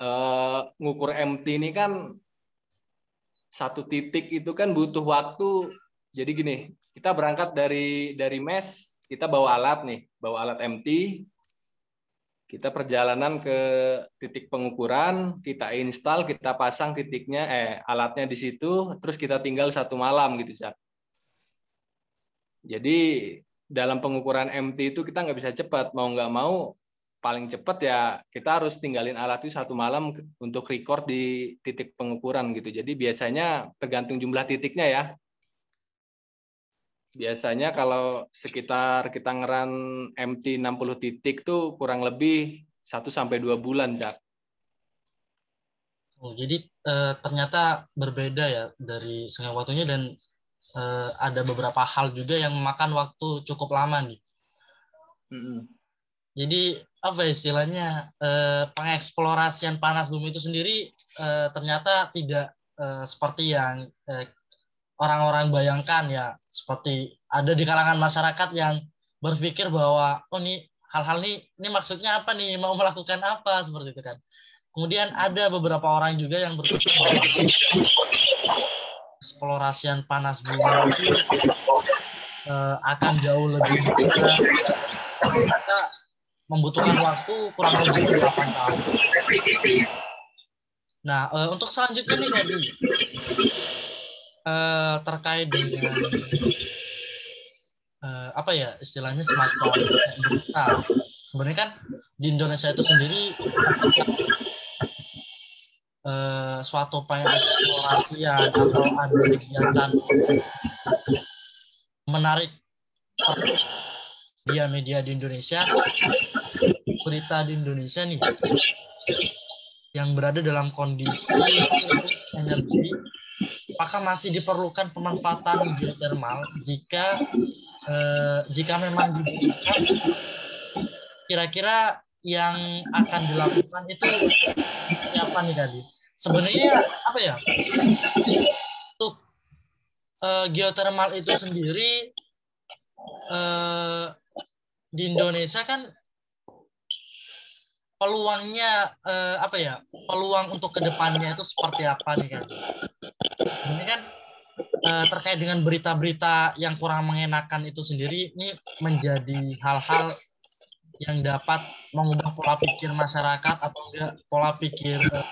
eh, ngukur M T ini kan satu titik itu kan butuh waktu. Jadi gini, kita berangkat dari dari mes, kita bawa alat nih, bawa alat M T. Kita perjalanan ke titik pengukuran, kita install, kita pasang titiknya, eh alatnya di situ, terus kita tinggal satu malam gitu, Cak. Jadi dalam pengukuran M T itu kita nggak bisa cepat, mau nggak mau paling cepat ya kita harus tinggalin alat itu satu malam untuk record di titik pengukuran gitu. Jadi biasanya tergantung jumlah titiknya ya. Biasanya kalau sekitar kita ngeran M T enam puluh titik tuh kurang lebih satu sampai dua bulan, Zak. Oh, jadi e, ternyata berbeda ya dari setengah waktunya dan e, ada beberapa hal juga yang memakan waktu cukup lama nih. Mm-hmm. Jadi apa istilahnya e, pengeksplorasian panas bumi itu sendiri e, ternyata tidak e, seperti yang e, orang-orang bayangkan ya, seperti ada di kalangan masyarakat yang berpikir bahwa oh nih hal-hal ini ini maksudnya apa nih, mau melakukan apa seperti itu kan. Kemudian ada beberapa orang juga yang berpikir eksplorasian panas bumi eh, akan jauh lebih besar, kita membutuhkan waktu kurang lebih delapan tahun. Nah, eh, untuk selanjutnya nih tadi Uh, terkait dengan uh, apa ya istilahnya semacam berita. Sebenarnya kan di Indonesia itu sendiri uh, suatu pengeksplorasian atau ada kegiatan menarik media-media di Indonesia, berita di Indonesia nih yang berada dalam kondisi energi. Apakah masih diperlukan pemanfaatan geotermal jika eh, jika memang dibutuhkan, kira-kira yang akan dilakukan itu apa nih tadi? Sebenarnya apa ya? Untuk eh, geotermal itu sendiri eh, di Indonesia kan peluangnya eh, apa ya? Peluang untuk kedepannya itu seperti apa nih kan? Sebenarnya kan eh, terkait dengan berita-berita yang kurang mengenakan itu sendiri, ini menjadi hal-hal yang dapat mengubah pola pikir masyarakat atau enggak pola pikir eh,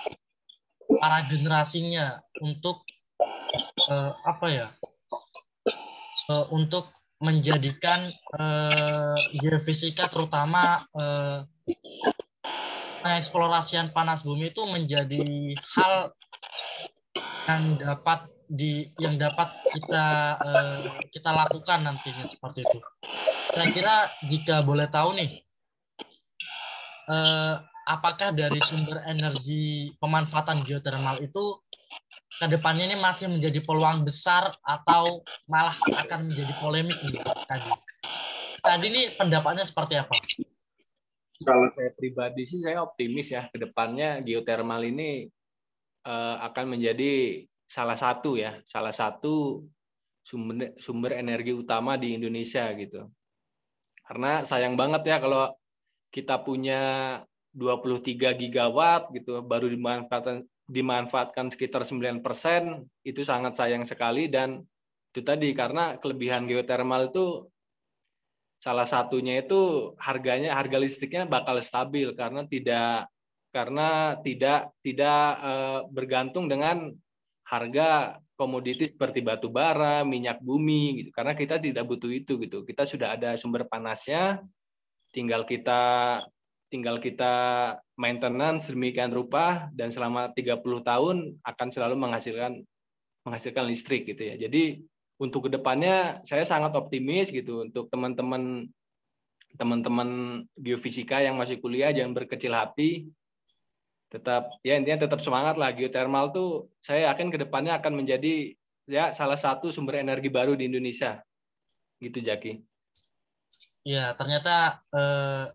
para generasinya untuk eh, apa ya eh, untuk menjadikan eh, geofisika terutama eh, eksplorasian panas bumi itu menjadi hal yang dapat di yang dapat kita eh, kita lakukan nantinya seperti itu. Kira-kira jika boleh tahu nih, eh, apakah dari sumber energi pemanfaatan geotermal itu ke depannya ini masih menjadi peluang besar atau malah akan menjadi polemik nih tadi? Tadi ini pendapatnya seperti apa? Kalau saya pribadi sih saya optimis ya, ke depannya geotermal ini eh, akan menjadi salah satu ya, salah satu sumber sumber energi utama di Indonesia gitu. Karena sayang banget ya kalau kita punya dua puluh tiga gigawatt gitu baru dimanfaatkan dimanfaatkan sekitar sembilan persen, itu sangat sayang sekali. Dan itu tadi karena kelebihan geotermal itu salah satunya itu harganya harga listriknya bakal stabil karena tidak karena tidak tidak eh, bergantung dengan harga komoditi seperti batu bara, minyak bumi gitu. Karena kita tidak butuh itu gitu. Kita sudah ada sumber panasnya, tinggal kita tinggal kita maintenance demikian rupa dan selama tiga puluh tahun akan selalu menghasilkan menghasilkan listrik gitu ya. Jadi untuk kedepannya saya sangat optimis gitu untuk teman-teman teman-teman geofisika yang masih kuliah, jangan berkecil hati, tetap ya intinya tetap semangat lah. Geotermal tuh saya yakin kedepannya akan menjadi ya salah satu sumber energi baru di Indonesia gitu, Jaki. Ya ternyata eh...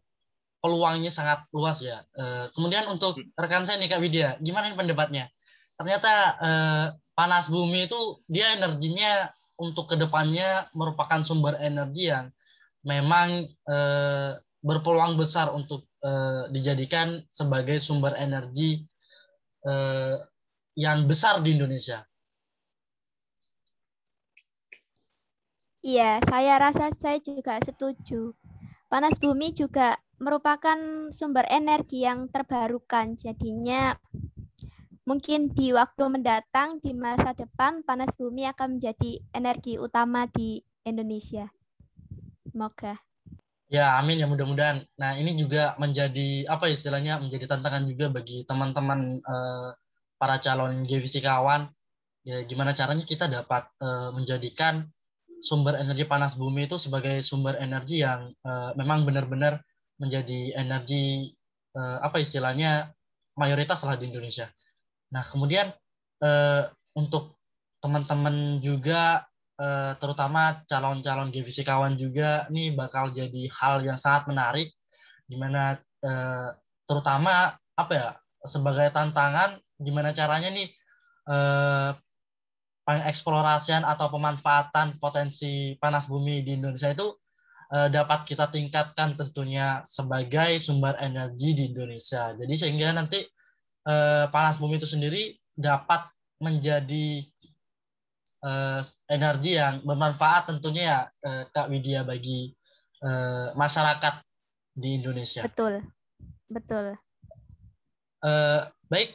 peluangnya sangat luas ya. Kemudian untuk rekan saya nih Kak Widya, gimana nih pendapatnya? Ternyata eh, panas bumi itu dia energinya untuk kedepannya merupakan sumber energi yang memang eh, berpeluang besar untuk eh, dijadikan sebagai sumber energi eh, yang besar di Indonesia. Iya, saya rasa saya juga setuju. Panas bumi juga merupakan sumber energi yang terbarukan. Jadinya mungkin di waktu mendatang, di masa depan, panas bumi akan menjadi energi utama di Indonesia. Semoga. Ya, amin ya, mudah-mudahan. Nah, ini juga menjadi, apa istilahnya, menjadi tantangan juga bagi teman-teman eh, para calon geofisikawan. Ya, gimana caranya kita dapat eh, menjadikan sumber energi panas bumi itu sebagai sumber energi yang eh, memang benar-benar menjadi energi eh, apa istilahnya mayoritas lah di Indonesia. Nah kemudian eh, untuk teman-teman juga eh, terutama calon-calon geofisikawan juga ini bakal jadi hal yang sangat menarik, gimana eh, terutama apa ya sebagai tantangan gimana caranya nih eh, pengeksplorasian atau pemanfaatan potensi panas bumi di Indonesia itu dapat kita tingkatkan tentunya sebagai sumber energi di Indonesia. Jadi sehingga nanti eh, panas bumi itu sendiri dapat menjadi eh, energi yang bermanfaat tentunya ya eh, Kak Widya bagi eh, masyarakat di Indonesia. Betul, betul. Eh, baik,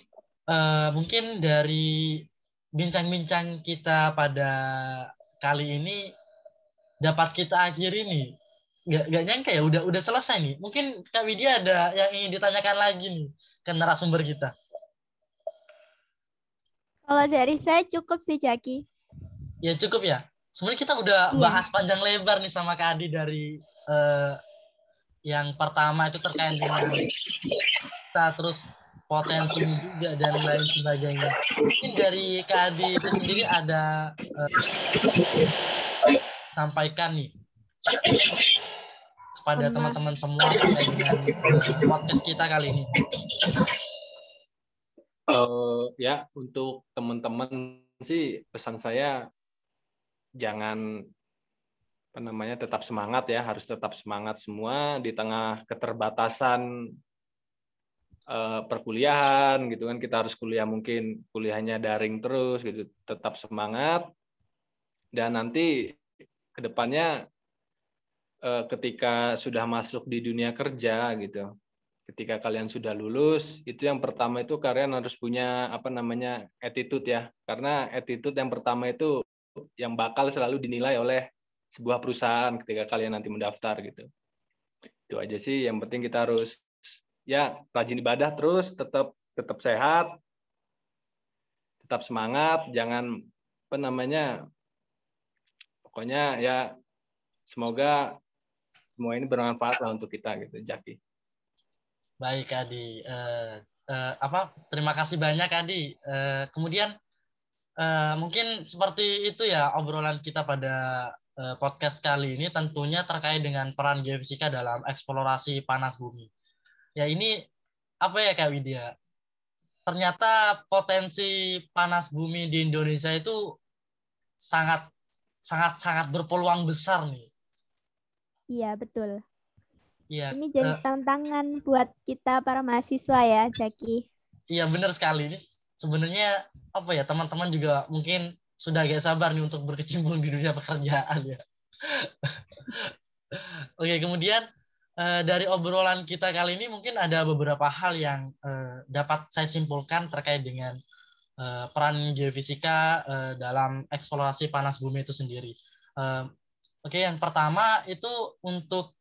eh, mungkin dari bincang-bincang kita pada kali ini dapat kita akhiri nih. Gak, gak nyangka ya, udah udah selesai nih. Mungkin Kak Widya ada yang ingin ditanyakan lagi nih ke narasumber kita. Kalau dari saya cukup sih, Jaki. Ya cukup ya. Sebenarnya kita udah iya. bahas panjang lebar nih sama Kak Adi dari eh, yang pertama itu terkait dengan kita terus potensi juga dan lain sebagainya. Mungkin dari Kak Adi itu sendiri ada eh, sampaikan nih kepada teman-teman semua dengan podcast kita kali ini. Uh, ya untuk teman-teman sih pesan saya jangan apa namanya tetap semangat ya, harus tetap semangat semua di tengah keterbatasan uh, perkuliahan gitu kan, kita harus kuliah mungkin kuliahnya daring terus gitu, tetap semangat dan nanti kedepannya ketika sudah masuk di dunia kerja gitu, ketika kalian sudah lulus, itu yang pertama itu kalian harus punya apa namanya attitude ya. Karena attitude yang pertama itu yang bakal selalu dinilai oleh sebuah perusahaan ketika kalian nanti mendaftar gitu. Itu aja sih, yang penting kita harus ya rajin ibadah terus, tetap tetap sehat, tetap semangat, jangan apa namanya pokoknya ya semoga semua ini bermanfaat lah untuk kita gitu, Jaki. Baik Adi, uh, uh, apa terima kasih banyak Adi. Uh, kemudian uh, mungkin seperti itu ya obrolan kita pada uh, podcast kali ini, tentunya terkait dengan peran geofisika dalam eksplorasi panas bumi. Ya ini apa ya Kak Widya? Ternyata potensi panas bumi di Indonesia itu sangat sangat sangat berpeluang besar nih. Iya, betul. Ya, ini jadi uh, tantangan buat kita para mahasiswa ya, Jaki. Iya, benar sekali. Sebenarnya apa ya, teman-teman juga mungkin sudah agak sabar nih untuk berkecimpung di dunia pekerjaan ya. Oke, kemudian Uh, dari obrolan kita kali ini mungkin ada beberapa hal yang uh, dapat saya simpulkan terkait dengan uh, peran geofisika uh, dalam eksplorasi panas bumi itu sendiri. Uh, Oke, okay, yang pertama itu untuk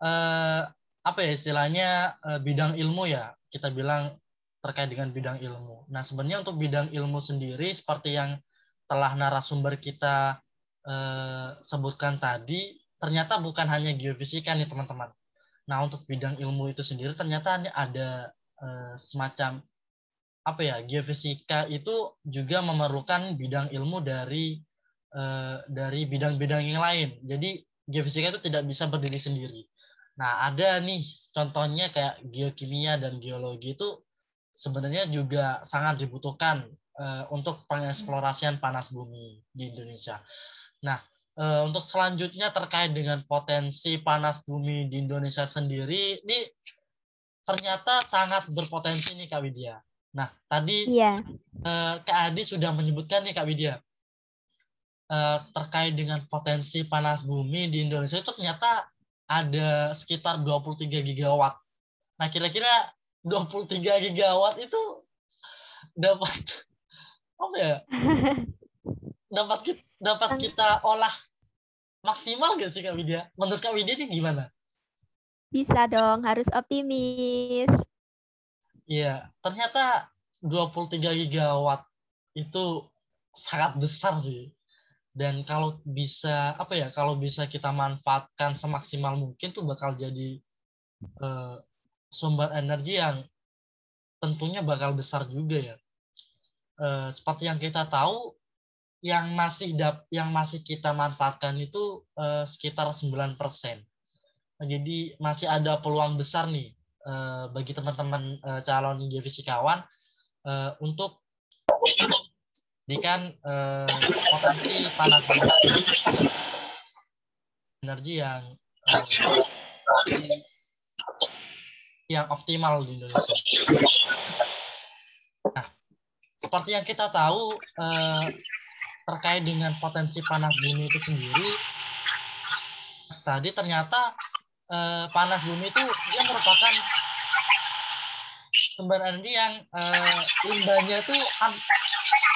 uh, apa ya istilahnya uh, bidang ilmu ya, kita bilang terkait dengan bidang ilmu. Nah sebenarnya untuk bidang ilmu sendiri seperti yang telah narasumber kita uh, sebutkan tadi, ternyata bukan hanya geofisika nih teman-teman. Nah untuk bidang ilmu itu sendiri ternyata ada eh, semacam apa ya geofisika itu juga memerlukan bidang ilmu dari eh, dari bidang-bidang yang lain. Jadi geofisika itu tidak bisa berdiri sendiri. Nah ada nih contohnya kayak geokimia dan geologi itu sebenarnya juga sangat dibutuhkan eh, untuk pengeksplorasian panas bumi di Indonesia. Nah Uh, untuk selanjutnya terkait dengan potensi panas bumi di Indonesia sendiri, ini ternyata sangat berpotensi nih Kak Widya. Nah, tadi yeah. uh, Kak Adi sudah menyebutkan nih Kak Widya, uh, terkait dengan potensi panas bumi di Indonesia itu ternyata ada sekitar dua puluh tiga gigawatt. Nah, kira-kira dua puluh tiga gigawatt itu dapat, apa ya? dapat kita, dapat kita olah maksimal nggak sih Kak Widya? Menurut Kak Widya ini gimana? Bisa dong, harus optimis. Iya, ternyata dua puluh tiga gigawatt itu sangat besar sih. Dan kalau bisa apa ya? Kalau bisa kita manfaatkan semaksimal mungkin tuh bakal jadi eh, sumber energi yang tentunya bakal besar juga ya. Eh, seperti yang kita tahu, yang masih dap, yang masih kita manfaatkan itu eh, sekitar sembilan persen. Jadi masih ada peluang besar nih eh, bagi teman-teman eh, calon geofisikawan eh, untuk jadikan eh, potensi panas bumi energi yang eh, yang optimal di Indonesia. Nah, seperti yang kita tahu eh, terkait dengan potensi panas bumi itu sendiri, tadi ternyata eh, panas bumi itu dia merupakan sumber energi yang eh, limbahnya itu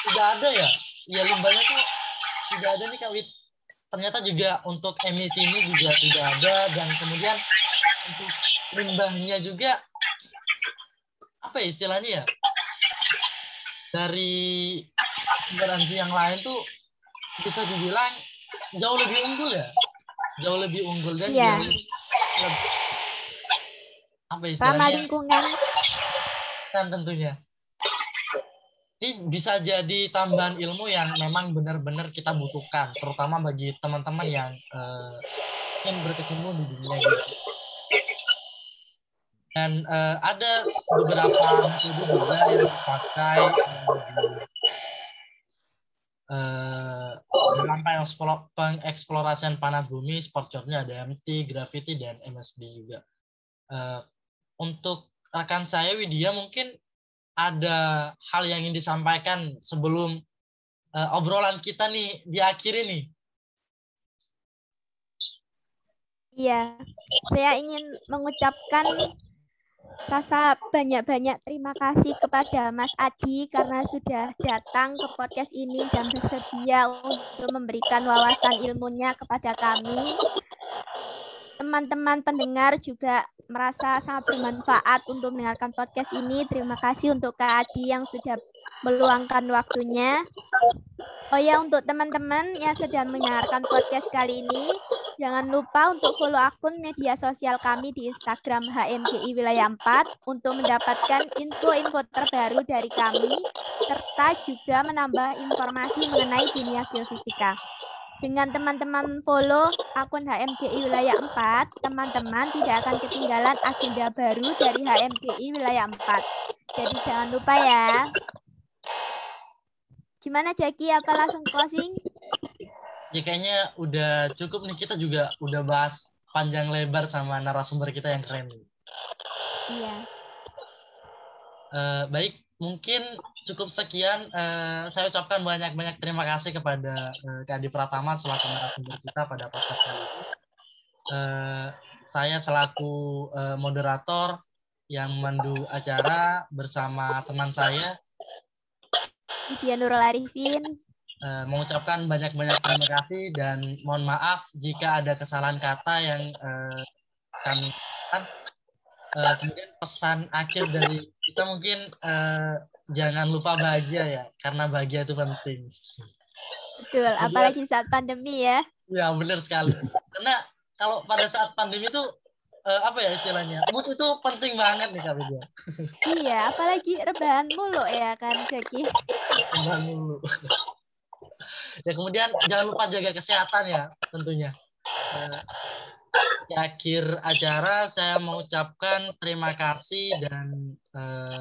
tidak ada ya, ya limbahnya itu tidak ada nih Kak Wid. Ternyata juga untuk emisi ini juga tidak ada, dan kemudian untuk limbahnya juga apa ya istilahnya ya dari energi yang lain tuh bisa dibilang jauh lebih unggul ya, jauh lebih unggul dan yeah. jauh lebih apa istilahnya ramah lingkungan dan tentunya ini bisa jadi tambahan ilmu yang memang benar-benar kita butuhkan, terutama bagi teman-teman yang uh, ingin berkecimpung di dunia gitu. Dan uh, ada beberapa metode juga yang dipakai uh, Uh, dalam pengeksplorasian panas bumi, seperti contohnya ada M T, Gravity, dan M S D juga. Uh, untuk rekan saya Widya mungkin ada hal yang ingin disampaikan sebelum uh, obrolan kita nih diakhiri nih. Iya, saya ingin mengucapkan Rasa banyak-banyak terima kasih kepada Mas Adi karena sudah datang ke podcast ini dan bersedia untuk memberikan wawasan ilmunya kepada kami. Teman-teman pendengar juga merasa sangat bermanfaat untuk mendengarkan podcast ini. Terima kasih untuk Kak Adi yang sudah meluangkan waktunya. Oh ya, untuk teman-teman yang sedang mendengarkan podcast kali ini, jangan lupa untuk follow akun media sosial kami di Instagram H M G I Wilayah empat untuk mendapatkan info-info terbaru dari kami, serta juga menambah informasi mengenai dunia geofisika. Dengan teman-teman follow akun H M G I Wilayah empat, teman-teman tidak akan ketinggalan agenda baru dari H M G I Wilayah empat. Jadi jangan lupa ya. Gimana Jaki, apa langsung closing? Ya kayaknya udah cukup nih, kita juga udah bahas panjang lebar sama narasumber kita yang keren. Iya. Uh, baik, mungkin cukup sekian. Uh, saya ucapkan banyak-banyak terima kasih kepada uh, Kak Adi Pratama selaku narasumber kita pada podcast kali ini. Uh, saya selaku uh, moderator yang memandu acara bersama teman saya, Widyanurul Arifin. Uh, mengucapkan banyak-banyak terima kasih dan mohon maaf jika ada kesalahan kata yang uh, kami lakukan. Uh, kemudian pesan akhir dari kita mungkin uh, jangan lupa bahagia ya, karena bahagia itu penting. Betul, apalagi saat pandemi ya. Ya benar sekali. Karena kalau pada saat pandemi itu uh, apa ya istilahnya, mood itu penting banget nih Kak Widya. Iya, apalagi rebahan mulu ya kan Jaki. Rebahan mulu. Ya kemudian jangan lupa jaga kesehatan ya tentunya. Di akhir acara saya mengucapkan terima kasih dan eh,